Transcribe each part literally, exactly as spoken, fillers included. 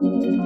Welcome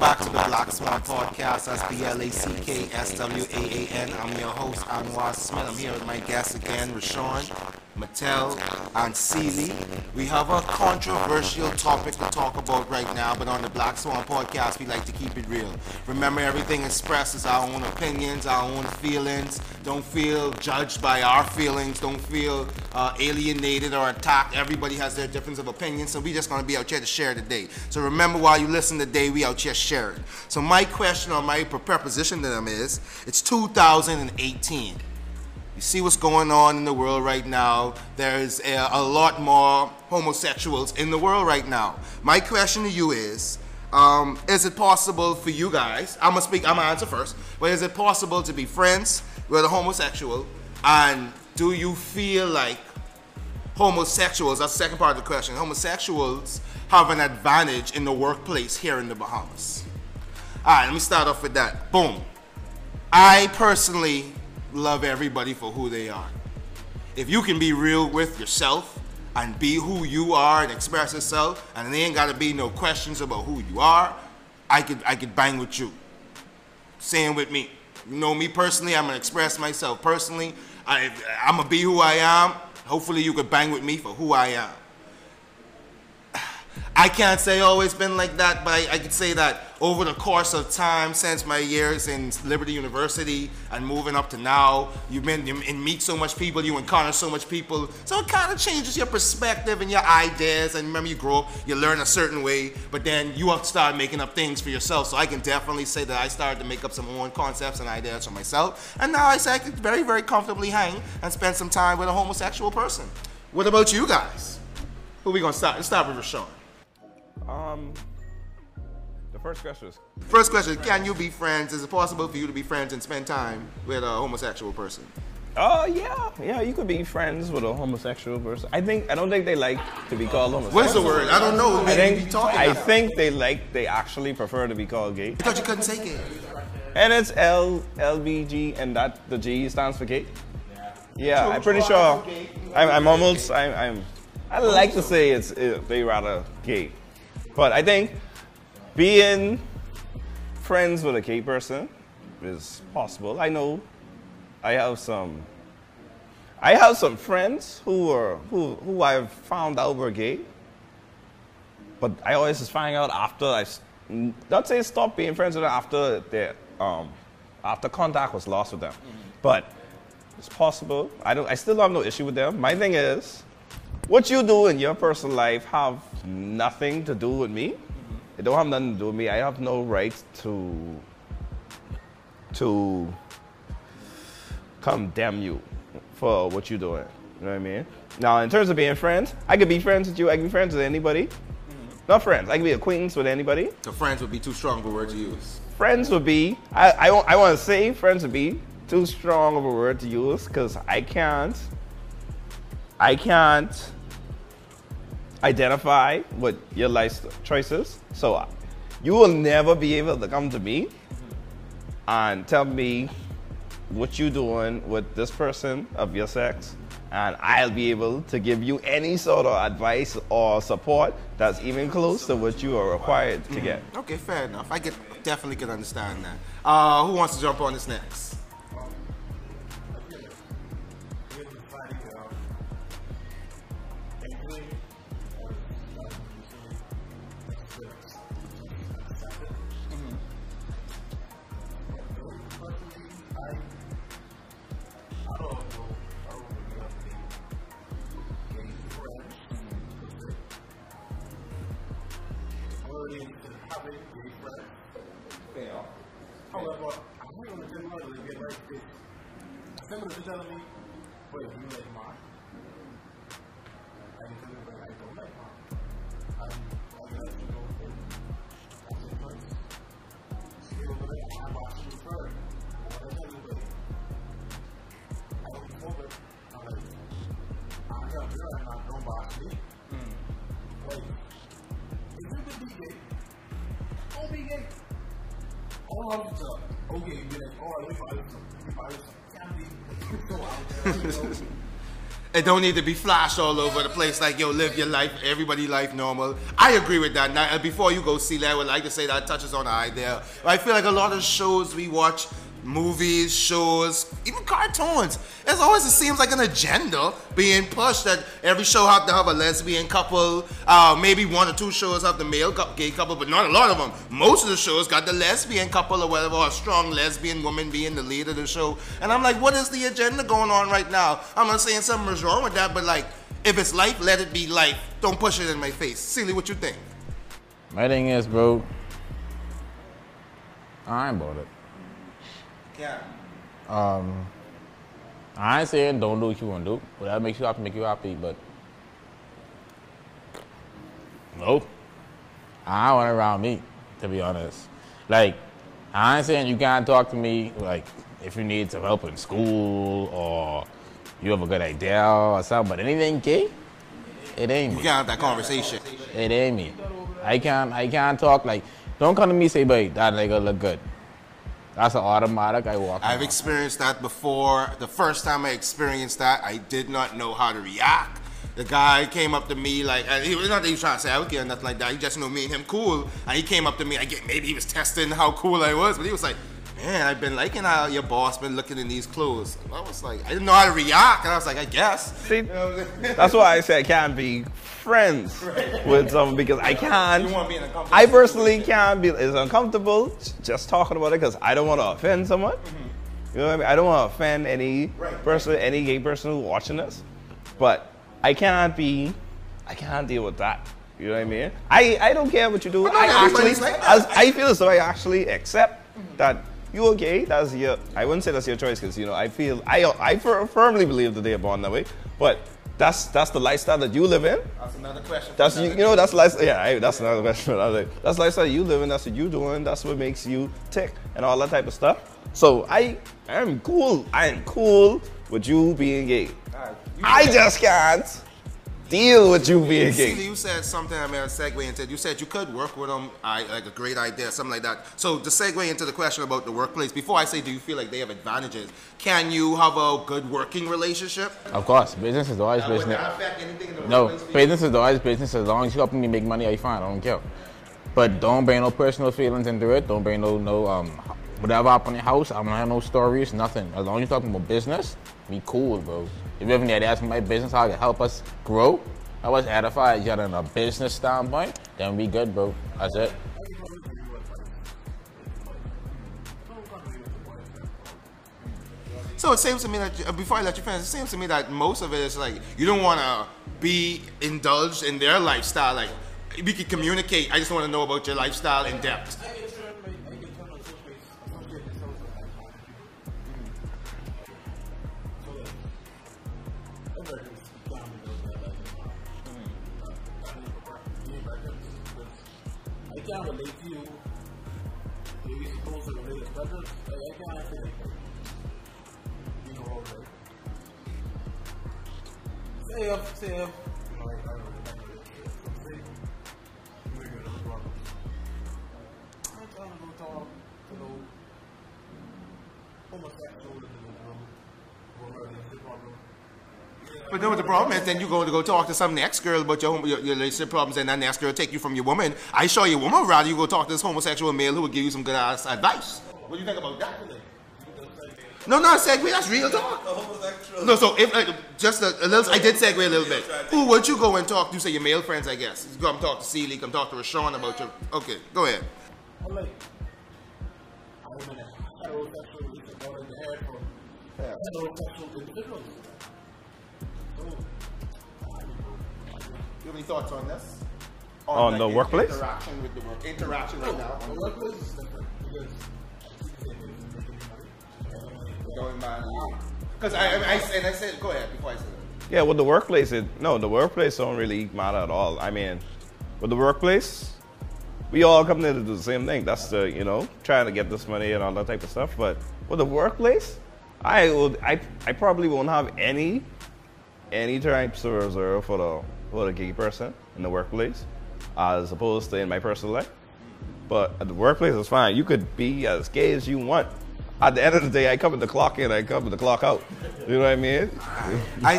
back to the Black Swan Podcast. That's B L A C K S W A A N. I'm your host, Anwar Smith. I'm here with my guests again, Rashawn, Mattel, and Celie. We have a controversial topic to talk about right now, but on the Black Swan Podcast, we like to keep it real. Remember, everything expressed is our own opinions, our own feelings. Don't feel judged by our feelings. Don't feel uh, alienated or attacked. Everybody has their difference of opinion, so we're just going to be out here to share today. So remember, while you listen today, we out here sharing. So my question or my proposition to them is, it's two thousand eighteen. You see what's going on in the world right now. There's a, a lot more homosexuals in the world right now. My question to you is, um, is it possible for you guys, I'm gonna speak, I'm gonna answer first, but is it possible to be friends with a homosexual? And do you feel like homosexuals, that's the second part of the question, homosexuals have an advantage in the workplace here in the Bahamas? All right, let me start off with that. Boom. I personally love everybody for who they are. If you can be real with yourself and be who you are and express yourself, and there ain't gotta be no questions about who you are, I could I could bang with you. Same with me. You know me personally, I'm gonna express myself personally. I, I'm gonna be who I am. Hopefully you could bang with me for who I am. I can't say always been like that, but I, I could say that over the course of time, since my years in Liberty University and moving up to now, you've been you meet so much people, you encounter so much people, so it kind of changes your perspective and your ideas. And remember, you grow up, you learn a certain way, but then you have to start making up things for yourself. So I can definitely say that I started to make up some own concepts and ideas for myself, and now I say I could very, very comfortably hang and spend some time with a homosexual person. What about you guys? Who we gonna start? Let's start with Rashawn. Um, the first question is... First question, can you be friends? Is it possible for you to be friends and spend time with a homosexual person? Oh, uh, yeah. Yeah, you could be friends with a homosexual person. I think, I don't think they like to be called homosexual. What's the word? I don't know. I think, talking I think they like, they actually prefer to be called gay. I thought you couldn't say gay. And it's L, L, B, G, and that, the G stands for gay. Yeah, yeah, I'm pretty sure. I'm, I'm almost, I'm, I'm, I like to say it's, it, they rather gay. But I think being friends with a gay person is possible. I know I have some I have some friends who are who who I've found out were gay. But I always just find out after I not say stop being friends with them after their um after contact was lost with them. Mm-hmm. But it's possible. I don't I still have no issue with them. My thing is, what you do in your personal life have nothing to do with me. Mm-hmm. It don't have nothing to do with me. I have no right to to condemn you for what you're doing. You know what I mean? Now, in terms of being friends, I could be friends with you. I could be friends with anybody. Mm-hmm. Not friends. I could be acquaintance with anybody. So friends would be too strong of a word to use. Friends would be. I I, I want to say friends would be too strong of a word to use because I can't. I can't identify with your life choices, so you will never be able to come to me and tell me what you're doing with this person of your sex, and I'll be able to give you any sort of advice or support that's even close to what you are required to get. Mm. Okay, fair enough. I get, definitely can understand that. Uh, who wants to jump on this next? all of the okay, but it's all if I if I can't go out there, you know. It don't need to be flash all over the place. Like, yo, live your life, everybody life normal. I agree with that. Now, before you go see that, I would like to say that touches on the idea. I feel like a lot of shows we watch, movies, shows, even cartoons, there's always, it seems like, an agenda being pushed that every show have to have a lesbian couple. Uh, maybe one or two shows have the male gay couple, but not a lot of them. Most of the shows got the lesbian couple or whatever, or a strong lesbian woman being the lead of the show. And I'm like, what is the agenda going on right now? I'm not saying something is wrong with that, but like, if it's life, let it be life. Don't push it in my face. Silly, what you think? My thing is, bro, I ain't bought it. Yeah. Um, I ain't saying don't do what you want to do. But that makes you happy, make you happy. But nope, I want around me, to be honest. Like, I ain't saying you can't talk to me. Like, if you need some help in school or you have a good idea or something. But anything gay, it ain't me. You can't have that conversation. It ain't me. I can't. I can't talk. Like, don't come to me and say, "But that nigga look good." That's an automatic I walk I've around. Experienced that before. The first time I experienced that, I did not know how to react. The guy came up to me like, and he was not that he was trying to say I was gay or nothing like that. He just knew me and him cool. And he came up to me, I get maybe he was testing how cool I was, but he was like, "Man, I've been liking how your boss been looking in these clothes." I was like, I didn't know how to react, and I was like, I guess. See, you know, that's why I say I can't be friends right. with someone, because I can't. You want to be in a I personally can't be. It's uncomfortable just talking about it because I don't want to offend someone. Mm-hmm. You know what I mean? I don't want to offend any right. person, any gay person who's watching this. But I can't be. I can't deal with that. You know what I mean? I I don't care what you do. I actually, like as, I feel as though I actually accept mm-hmm. that. You okay? That's your. I wouldn't say that's your choice, because you know I feel I I firmly believe that they are born that way. But that's that's the lifestyle that you live in. That's another question. That's another you, you know that's life. Yeah, I, that's another question. That's lifestyle you live in. That's what you doing. That's what makes you tick and all that type of stuff. So I am cool. I am cool with you being gay. Right, you I just can't deal with you being gay. You said something I made a segue into. You said you could work with them, I, like a great idea, something like that. So to segue into the question about the workplace, before I say, do you feel like they have advantages? Can you have a good working relationship? Of course, business is always business. Would that affect anything in the no, business is always business. As long as you help me make money, I fine. I don't care. But don't bring no personal feelings into it. Don't bring no no um whatever up in your house. I don't have no stories, nothing. As long as you're talking about business, be cool, bro. If you have any ideas for my business, how to help us grow, help us edify each other in a business standpoint, then we good, bro. That's it. So it seems to me that, before I let you finish, it seems to me that most of it is like, you don't want to be indulged in their lifestyle. Like, we can communicate. I just want to know about your lifestyle in depth. Can't relate to you. Maybe supposed to relate, but like, I can't actually, you know, like, say if, say if, you know, like, I don't know, like, say, you figure it out, I'm trying to go talk to no homosexual relationship problem. But no, the problem is then you go to go talk to some next girl about your, your, your relationship problems, and that next girl take you from your woman. I show your woman, rather you go talk to this homosexual male who will give you some good ass advice. What do you think about that? No, no, segue, that's real talk. No, so if like, just a, a little, I did segue a little bit. Who would you go and talk to, say your male friends, I guess? You come talk to Celie, come talk to Rashawn about your, okay, go ahead. I'm like, I'm in a heterosexual relationship in the airport. Heterosexual individuals. You have any thoughts on this? On, on like the workplace? Interaction with the work. Interaction right now. On the workplace is different because going by. Because I, I, I and I said, go ahead before I said that. Yeah, well, the workplace, it, no, the workplace don't really matter at all. I mean, with the workplace, we all come there to do the same thing. That's the, you know, trying to get this money and all that type of stuff. But with the workplace, I would, I, I probably won't have any, any types of reserve for the. Well, a gay person in the workplace, as opposed to in my personal life. But at the workplace, it's fine. You could be as gay as you want. At the end of the day, I come at the clock in, I come at the clock out. You know what I mean? I,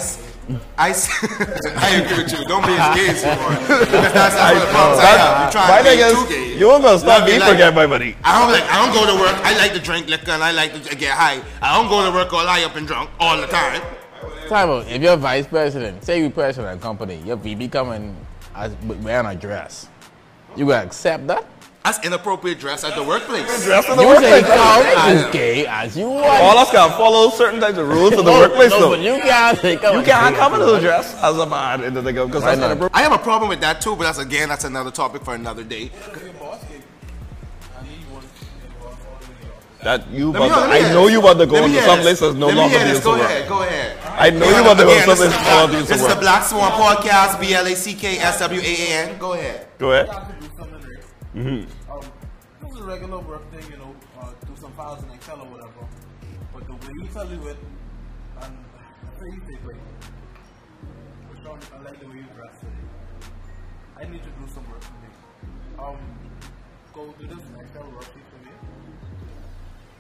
I, I agree with you. Don't be as gay as you want. That's, that's I, what the problems I have. You trying to be niggas, too gay. You ain't gonna stop me like, forget my buddy. I don't like. I don't go to work. I like to drink liquor and I like to get high. I don't go to work all high up and drunk all the time. Simon, if you're vice president, say you're president of a company, your V P coming wearing a dress, you gonna accept that? That's inappropriate dress at the workplace. Dress at the you workplace. You can as gay as you want. All us gotta follow certain types of rules in the no, workplace, no, though. But you can't think of you can't come into the dress as a man in the thing because that's not appropriate. I have a problem with that too, but that's again, that's another topic for another day. That you about to, I know you about to go into some place that's no longer used to work. Go ahead, go ahead. I know you about to go into some place that's no longer used to work. This is the Black Swan Podcast, B L A C K S W A A N. Go ahead. Go ahead. Mm-hmm. Um, it was a regular work thing, you know, uh, do some files in Excel or whatever. But the way you tell you it, and I think you take like, for sure, I like the way you dress today. I need to do some work for me. Um, go do this in Excel worksheet for me,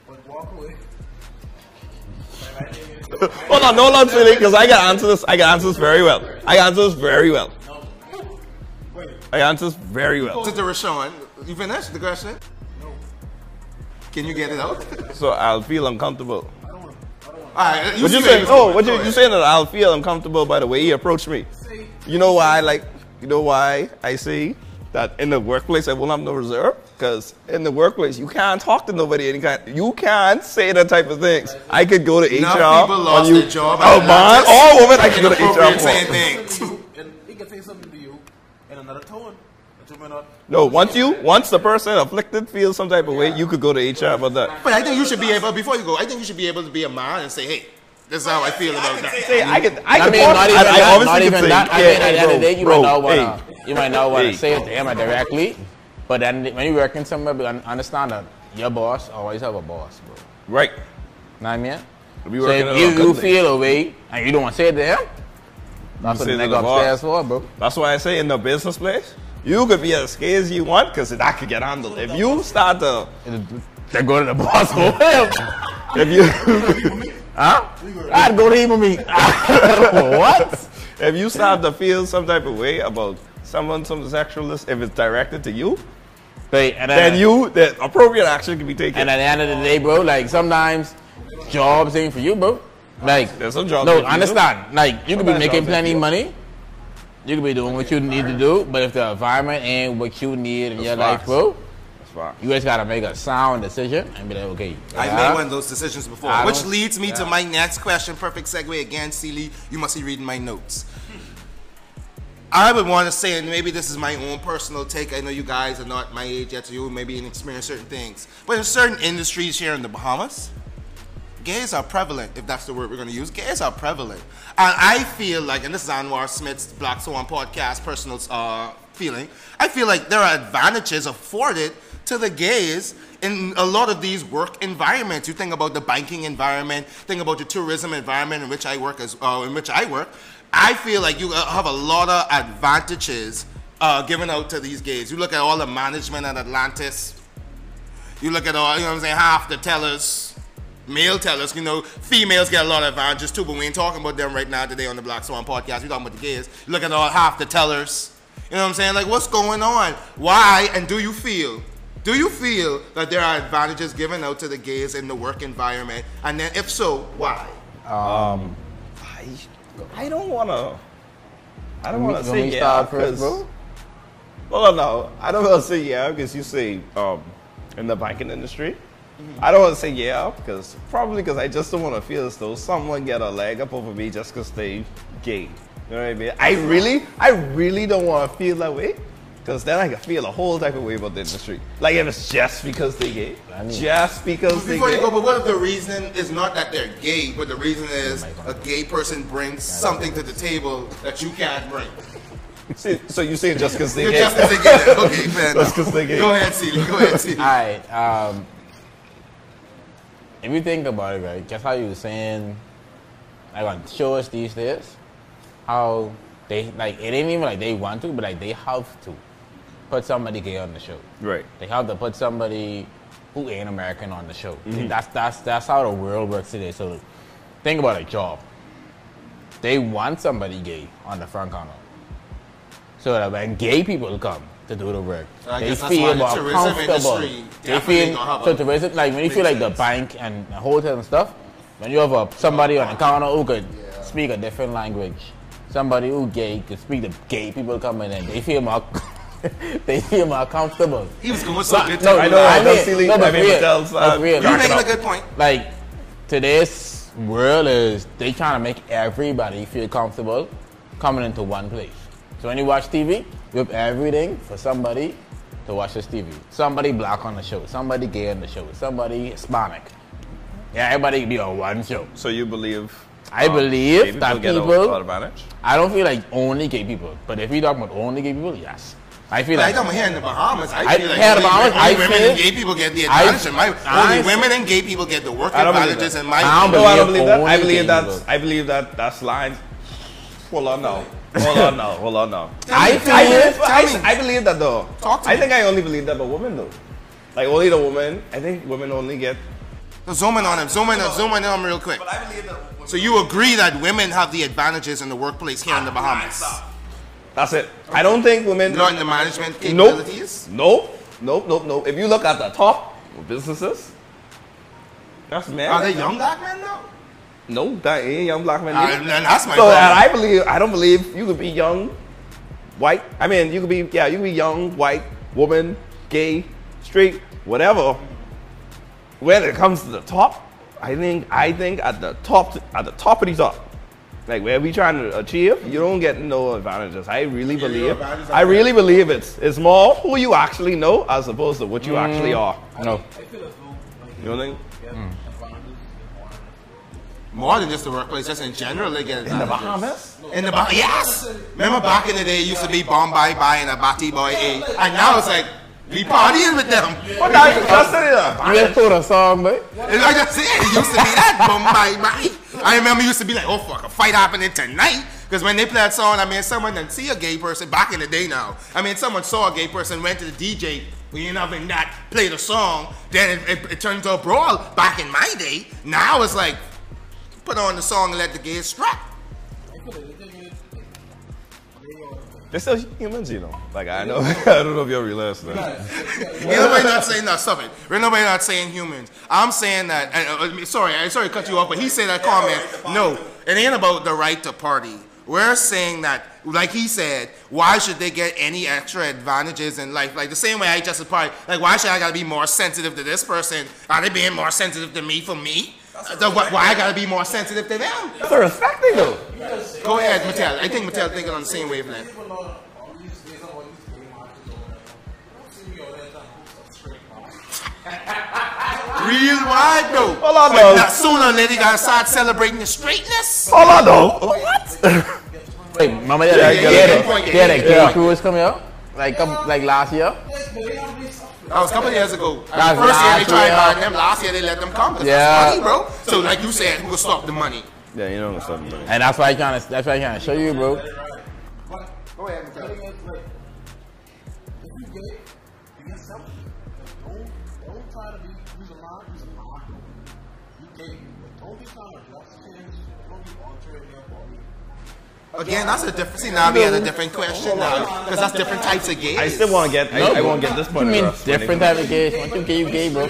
but walk away. Like, I think it, I hold on, hold on, silly, because I gotta answer this. I gotta answer this very well. I gotta answer this very well. Wait. I answer this very well. Sister Rashawn, you finished the question? No. Can you get it out? So I'll feel uncomfortable. I don't want to. All right. You saying? Oh, what you you saying that I'll feel uncomfortable by the way he approached me? See. You know why? Like, you know why I say that in the workplace I will have no reserve because in the workplace you can't talk to nobody any kind. You can't say that type of things. I could go to H R. Enough people lost you, their job. Oh man, all women. I could go to H R. Saying things. And he can say something to you. In another tone. No, once you, once the person afflicted feels some type of way, you could go to H R about that. But I think you should be able, before you go, I think you should be able to be a man and say, hey, this is how I feel about that. Say, I could, I could, I mean, not even that, not even that. I mean, at the end of the day, you might not want to, you might not want to say it to him directly, but then when you're working somewhere, understand that your boss always have a boss, bro. Right. Know what I mean? So if you feel a way and you don't want to say it to him, that's what the nigga upstairs for, bro. That's why I say in the business place, you could be as gay as you want because that could get handled. If you start to, then go to the boss for him. If you, huh? I'd go to him with me. What? If you start to feel some type of way about someone, some sexualist, if it's directed to you, but, and then, then you, the appropriate action can be taken. And at the end of the day, bro, like sometimes jobs ain't for you, bro. Like, there's some jobs. No, understand. Do. Like, you could be making plenty of money. You could be doing what you need to do. But if the environment ain't what you need in your life, bro, you just got to make a sound decision and be like, okay. I made one of those decisions before. Which leads me to my next question. Perfect segue again, Seeley. You must be reading my notes. I would want to say, and maybe this is my own personal take. I know you guys are not my age yet, so you maybe experience certain things. But in certain industries here in the Bahamas, gays are prevalent, if that's the word we're going to use. Gays are prevalent. And I feel like, and this is Anwar Smith's Black Swan Podcast personal uh, feeling, I feel like there are advantages afforded to the gays in a lot of these work environments. You think about the banking environment, think about the tourism environment in which I work. As, uh, in which I work, I feel like you have a lot of advantages uh, given out to these gays. You look at all the management at Atlantis. You look at all, you know what I'm saying, half the tellers. Male tellers, you know, females get a lot of advantages too, but we ain't talking about them right now today on the Black Swan Podcast. We're talking about the gays. Look at all half the tellers. You know what I'm saying? Like, what's going on? Why? And do you feel, do you feel that there are advantages given out to the gays in the work environment? And then if so, why? Um, I, I don't want to, I don't want to say yeah because, well, no, I don't want to say yeah because you say um, in the banking industry. I don't want to say yeah, because probably because I just don't want to feel as though someone get a leg up over me just because they gay. You know what I mean? I really, I really don't want to feel that way, because then I can feel a whole type of way about the industry. Like if it's just because they gay, I mean, just because they gay. Before you go, but what if the reason is not that they're gay, but the reason is a gay person brings something to the table that you can't bring? See, so you say just because they gay? Just because they gay. Okay, fair enough. Just because they gay. Go ahead, Seeley. Go ahead, Seeley. All right. Um, If you think about it, right, just how you were saying, like on shows these days, how they, like, it ain't even like they want to, but like they have to. put somebody gay on the show. Right. They have to put somebody who ain't American on the show. Mm-hmm. That's that's that's how the world works today. So think about a job. They want somebody gay on the front corner, so that when gay people come to do the work, I they feel more the comfortable. They feel so tourism, like when you feel like sense. The bank and the hotel and stuff. When you have a, somebody on the corner who could yeah. speak a different language, somebody who gay could speak to gay people coming in, they feel more. They feel more comfortable. He was going so good. No, I know. I know. Silly. No, but real. But real. You're making a good point. Like today's world is they trying to make everybody feel comfortable coming into one place. So when you watch T V, you have everything for somebody to watch this T V. Somebody black on the show. Somebody gay on the show. Somebody Hispanic. Yeah, everybody can be on one show. So you believe? I um, believe gay people that get people. A lot of advantage? I don't feel like only gay people, but if you talk about only gay people, yes. I feel like, like I'm here in the Bahamas. I, I feel like only, Bahamas, only I women feel, and gay people get the advantage. I, my, I, only I, women and gay people get the work advantages in my. I don't believe, no, I don't believe that. I believe that. People. I believe that. That's lines. Hold on now. Hold on now. Hold on now. I, feel, I, believe, I, I believe that though. Talk to I me. Think I only believe that, but women though, like only the women. I think women only get. So zoom in on him. Zoom in. On, zoom in on him real quick. But I believe that so you agree that women have the advantages in the workplace here in the Bahamas. That's it. Okay. I don't think women... Not in the management capabilities? Nope. Nope, nope, nope, nope. If you look at the top businesses, that's men. Are they young black men now? No, that ain't young black men. Uh, and that's my so, problem. And I believe, I don't believe you could be young, white. I mean, you could be, yeah, you could be young, white, woman, gay, straight, whatever. When it comes to the top, I think, I think at the top, at the top of these up, like where we trying to achieve, you don't get no advantages. I really believe, I really believe it's it's more who you actually know as opposed to what you mm. actually are. I know. I feel as though, like, you know what I think? Mm. More than just the workplace, just in general, they get advantages. In the Bahamas? In the Bahamas, yes! Remember back in the day, it used to be Bombay Bay and a Batty Boy A, and now it's like, we partying with them. What are you just told us song, mate. Like I said, it used to be that Bombay Bay. I remember it used to be like, oh fuck, a fight happening tonight. Because when they play that song, I mean, someone didn't see a gay person back in the day now. I mean, someone saw a gay person, went to the D J, we ain't having that, played a song, then it, it, it turned into a brawl back in my day. Now it's like, put on the song and let the gays strut. They're still humans, you know. Like, I know, I don't know if y'all realize that. Ain't nobody not saying that, stop it. Ain't nobody not saying humans. I'm saying that, and, uh, sorry, I sorry to cut you off, but he said that comment. No, it ain't about the right to party. We're saying that, like he said, why should they get any extra advantages in life? Like, the same way I just applied, like, why should I gotta be more sensitive to this person? Are they being more sensitive to me for me? So why I gotta be more sensitive to them? That's a respect thing though. Go ahead, Mattel. I think Mattel thinking on the same wavelength. Real wide though. Hold on though. Like, sooner or later you gotta start celebrating the straightness. Hold on though. What? Wait, mama, yeah, yeah, yeah, yeah, that gay crew was coming out like like last year. That was a couple of years ago. That's first year they tried buying them, last year they let them come because yeah. That's money, bro. So like you said, who will stop the money? Yeah, you know who's stop the money. And that's why I kinda that's why I kinda show you, bro. Go ahead, Mattel. If you get it, you get something. Don't don't try to be use a lot, use a lot. You gay, but don't be trying to adjust change, don't be altering your body. Again, that's a different. See, now we had a different question now, because that's different types of gays. I still want to get. I, no, I won't get this point. You mean different type of gays? Once you gay, you gay, bro.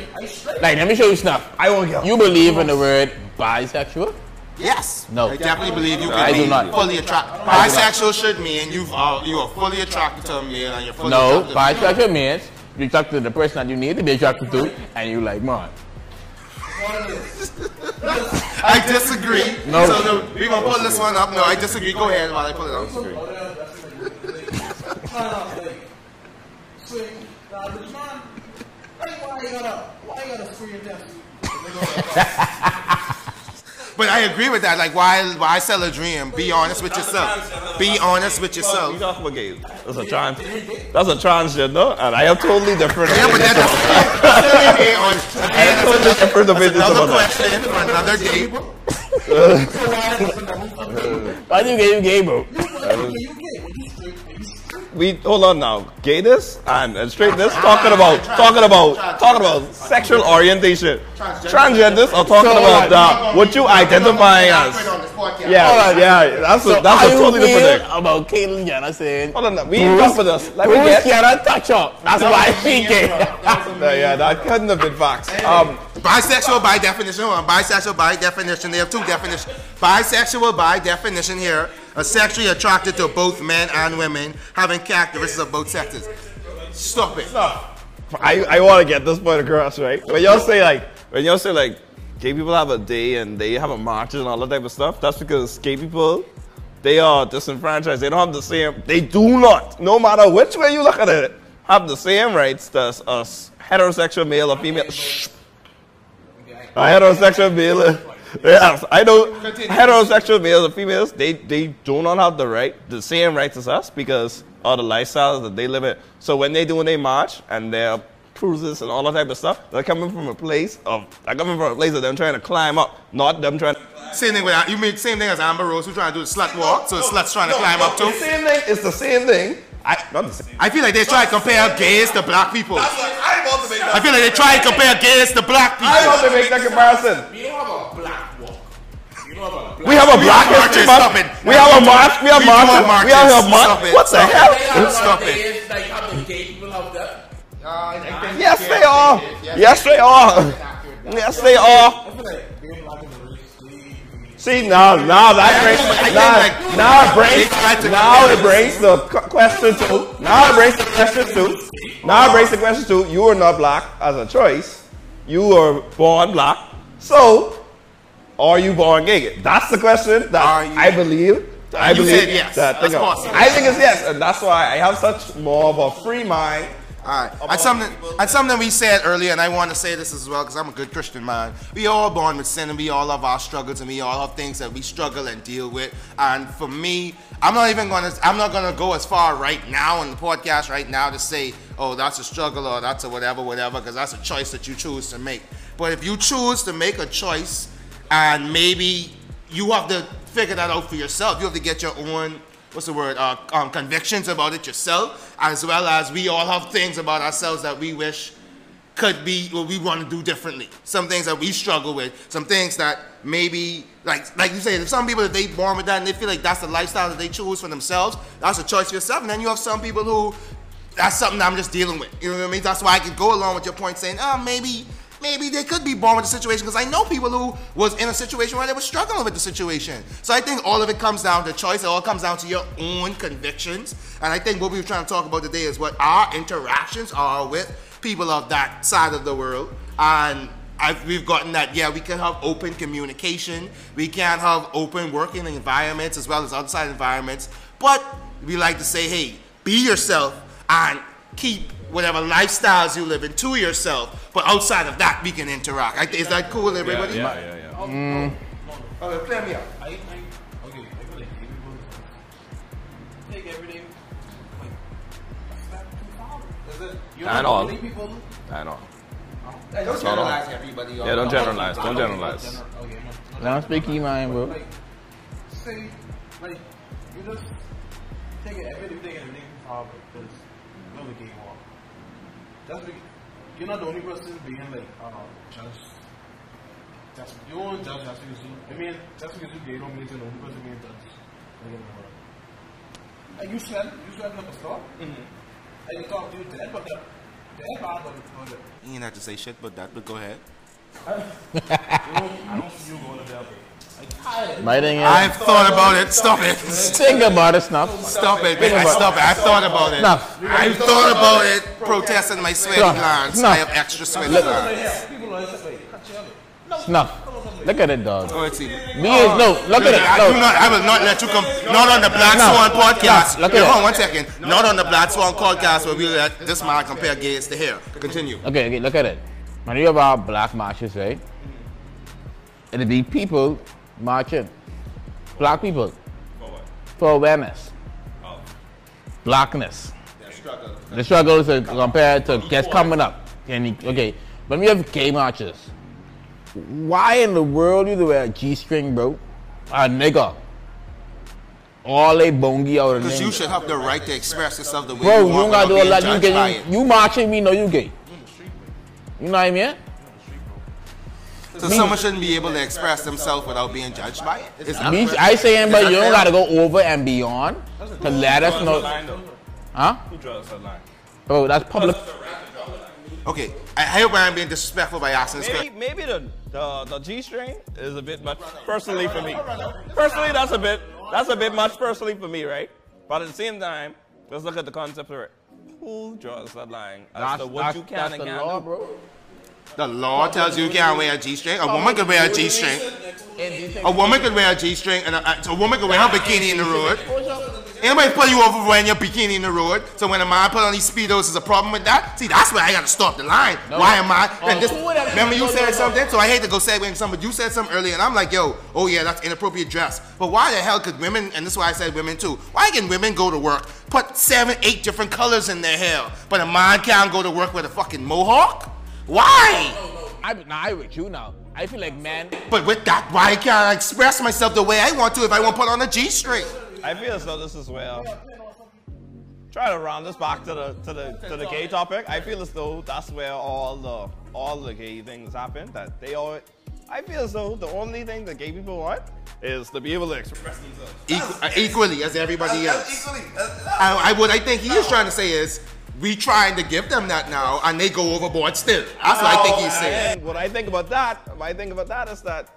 Like, let me show you stuff. I won't get. You believe in the word bisexual? Yes. No. I definitely believe you can be fully attracted. Bisexual should mean you uh, you are fully attracted to a male and you're fully. No, bisexual means you talk to the person that you need to be attracted to, and you like mine. I disagree. No. So no, we gonna pull this one up. No, I disagree. Go ahead while I pull it up. But I agree with that. Like, why, why sell a dream? Be honest with yourself. Be honest with yourself. You talking about gays? That's a trans. That's a transgender, and I am totally different. Yeah, but that's still on. That's another question for another day. Why do you get you gay, bro? we hold on now. Gayness and, and straightness talking about talking about talking about sexual orientation. Transgenders are talking so, about uh, what you identify as. Yeah, right, yeah, that's a, so that's a totally different thing. About Caitlyn Jenner saying, hold on, we ain't talking about this. Let me get Jenner touch up. That's why she gay. Yeah, that couldn't have been facts. Um, bisexual by definition. Bisexual by definition. They have two definitions. Bisexual by definition here. Are sexually attracted to both men and women, having characteristics of both sexes. Stop it. Stop. I, I want to get this point across, right? When y'all say like, when y'all say like, gay people have a day and they have a march and all that type of stuff, that's because gay people, they are disenfranchised. They don't have the same, they do not, no matter which way you look at it, have the same rights as a heterosexual male or female. Shh. A heterosexual male. Yes, I know heterosexual males and females, they, they do not have the right, the same rights as us because of the lifestyles that they live in. So when they do their march and their cruises and all that type of stuff, they're coming from a place of, they're coming from a place of them trying to climb up, not them trying to climb. Same thing with, you mean same thing as Amber Rose who's trying to do the slut walk, so the slut's trying to climb up too? It's the same thing, it's the same thing. I, not the same. I feel like they try to compare gays to black people. That's like, I want to make that I feel like they try to compare gays to black people. I want to make that comparison. We don't have a black walk. We don't have a black. We have a black history month. We have a march. We have marches. We have a march. What the hell? Stop it. Like how many gay people have that? Yes, they are. Yes, they are. Yes, they are. See, now, now that brings, now, now it brings, now it brings the question to, now it brings the question to, now it brings the question to, you are not black as a choice, you are born black, so, are you born gay? That's the question that I believe, I believe that, I think it's yes, and that's why I have such more of a free mind. All right. And something, and something we said earlier, and I want to say this as well, because I'm a good Christian man. We all born with sin, and we all have our struggles, and we all have things that we struggle and deal with. And for me, I'm not even gonna, I'm not gonna go as far right now in the podcast right now to say, oh, that's a struggle or that's a whatever, whatever, because that's a choice that you choose to make. But if you choose to make a choice, and maybe you have to figure that out for yourself, you have to get your own. What's the word, uh, um, convictions about it yourself, as well as we all have things about ourselves that we wish could be what we want to do differently. Some things that we struggle with, some things that maybe, like like you say, if some people, if they're born with that and they feel like that's the lifestyle that they choose for themselves, that's a choice for yourself. And then you have some people who, that's something that I'm just dealing with. You know what I mean? That's why I could go along with your point saying, oh, maybe... Maybe they could be born with the situation, because I know people who was in a situation where they were struggling with the situation. So I think all of it comes down to choice. It all comes down to your own convictions. And I think what we were trying to talk about today is what our interactions are with people of that side of the world. And I've, we've gotten that, yeah, we can have open communication. We can have open working environments as well as outside environments. But we like to say, hey, be yourself and keep whatever lifestyles you live in to yourself, but outside of that, we can interact. I, is that cool, everybody? Yeah, yeah, yeah. yeah. Mm. Okay, play me up. I, I, okay, I feel like people take everything like that's too far. Is it? You don't know many people? Not all. I don't generalize everybody. Yeah, don't generalize. Don't generalize. Don't speak your mind, bro. Like, say, like, you just take everything and everything too far because you know the game. That's like, you're not the only person being like, uh, judge. That's, you won't judge just because you, I mean, just because you gay don't mean you're the only person being judged. Like, in the world. Like, you sell, you sell like a store, mm-hmm. and you talk to you dead, but that, dead part of it. You didn't have to say shit, but that, but go ahead. I don't see you going to jail, bro. I've thought about it. Stop it. Think about it, Snuff. Stop it. Stop it. I've thought about it. I've thought about it. Protesting my sweaty glands. I have extra sweaty glands. Snuff. Look at it, dog. Go ahead, see. No, look at it. I do not. I will not let you come. Not on the Black Swan podcast. Look at it. One second. Not on the Black Swan podcast where we let this man compare gays to hair. Continue. Okay. Okay. Look at it. When you have our black marches, right? It'll be people. Marching. Black people. For what? For awareness. Oh. Blackness. Yeah, struggle. The struggles are compared to guess coming up. And he, okay, when we have gay marches, why in the world you do wear a G-string, bro? A nigger. all they bongy out of the Because you should have the right to express yourself the way Bro, you want. Bro, you don't got to do a lot. You, get, you, you marching me, no, you gay. You know what I mean? So me. Someone shouldn't be able to express themselves without being judged by it. It's not me, I saying, but you don't got to go over and beyond to let us know. Huh? Who draws that line? Bro, that's public. Okay, I hope I'm being disrespectful by asking this question. Maybe the, the, the G-string is a bit much personally for me. Personally, that's a bit that's a bit much personally for me, right? But at the same time, let's look at the concept of it. Who draws that line as to what you can and can't do, bro? The law tells you you can't wear a G-string. A woman could wear a G-string. A woman could wear a G-string, and a, a woman could wear her bikini in the road. Anybody pull you over wearing your bikini in the road? So when a man put on these speedos, is a problem with that? See, that's where I gotta stop the line. No. Why am I? Oh, this, remember you said something? So I hate to go segueing something, but you said something earlier, and I'm like, yo, oh yeah, that's inappropriate dress. But why the hell could women, and this is why I said women too, why can women go to work, put seven, eight different colors in their hair, but a man can't go to work with a fucking mohawk? Why? I, nah, I with you now. I feel like, man. But with that, why can't I express myself the way I want to if I want to put on a G-string? I feel as though this is where, try to round this back to the to the to the gay topic. I feel as though that's where all the all the gay things happen. That they all, I feel as though the only thing that gay people want is to be able to express themselves Equ uh, equally as everybody else. Equally, I, I what I think he is trying to say is we trying to give them that now, and they go overboard still. That's what I think he's saying. What I think about that, my thing about that is that.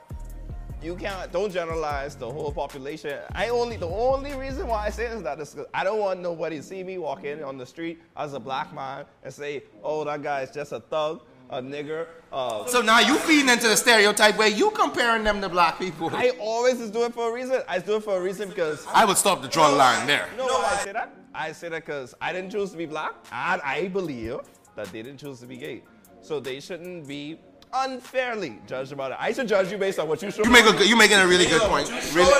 You can't, don't generalize the whole population. I only, the only reason why I say this is that is because I don't want nobody to see me walk in on the street as a black man and say, oh, that guy is just a thug, a nigger. Uh. So now you feeding into the stereotype where you comparing them to black people. I always just do it for a reason. I do it for a reason because. I would stop the draw line there. No, I say that. I say that because I didn't choose to be black. And I believe that they didn't choose to be gay. So they shouldn't be unfairly judged about it. I should judge you based on what you show. You make a, you're making a really good point. Really,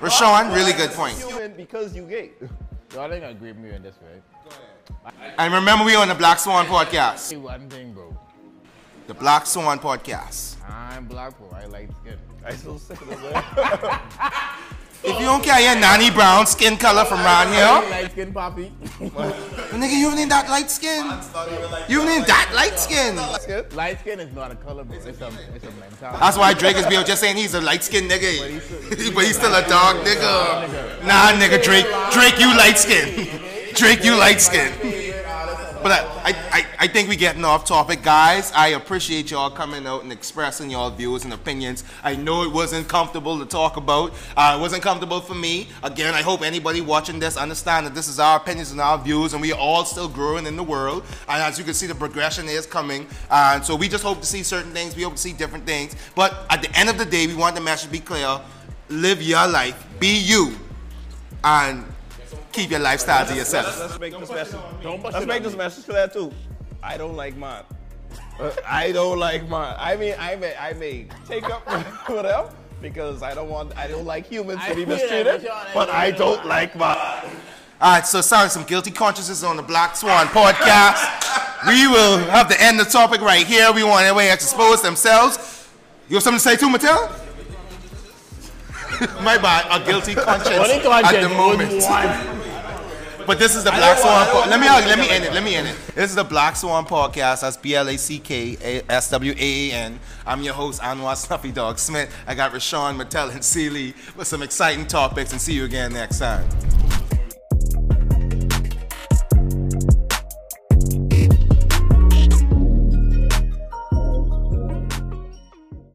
Rashawn, really good point. Because you gay. Y'all ain't gonna agree with me on this, right? And remember, we on the Black Swan Podcast. One thing, bro. The Black Swan Podcast. I'm black, bro. I like skin. I still say that. If you don't carry a nanny brown skin color from around here, light skin, Poppy. Nigga, you ain't that light skin. You ain't that light skin. Light skin is not a color, bro. It's a, it's a mentality. That's why Drake is being just saying he's a light skin nigga, but he's, but he's still a dark nigga. Nah, nigga, Drake, Drake, you light skin. Drake, you light skin. But I, I, I think we're getting off topic, guys. I appreciate y'all coming out and expressing y'all views and opinions. I know it wasn't comfortable to talk about. Uh, it wasn't comfortable for me. Again, I hope anybody watching this understand that this is our opinions and our views, and we are all still growing in the world. And as you can see, the progression is coming. Uh, so we just hope to see certain things. We hope to see different things. But at the end of the day, we want the message to be clear. Live your life. Be you. And keep your lifestyle to yourself. Let's, let's make don't this message. Let's make this message clear too. I don't like mine. I don't like mine. I mean, I may, I may take up whatever because I don't want, I don't like humans I to be mistreated. That, but I don't like mine. All right, so sorry, some guilty consciences on the Black Swan Podcast. We will have to end the topic right here. We want everyone to expose themselves. You have something to say too, Mattel? My bad, a guilty conscience at the moment. But this is the Black Swan Podcast. Let me let me end it. Let me end it. This is the Black Swan Podcast. That's B L A C K S W A A N. I'm your host, Anwar Snuffy Dog Smith. I got Rashawn, Mattel, and Seeley with some exciting topics. And see you again next time.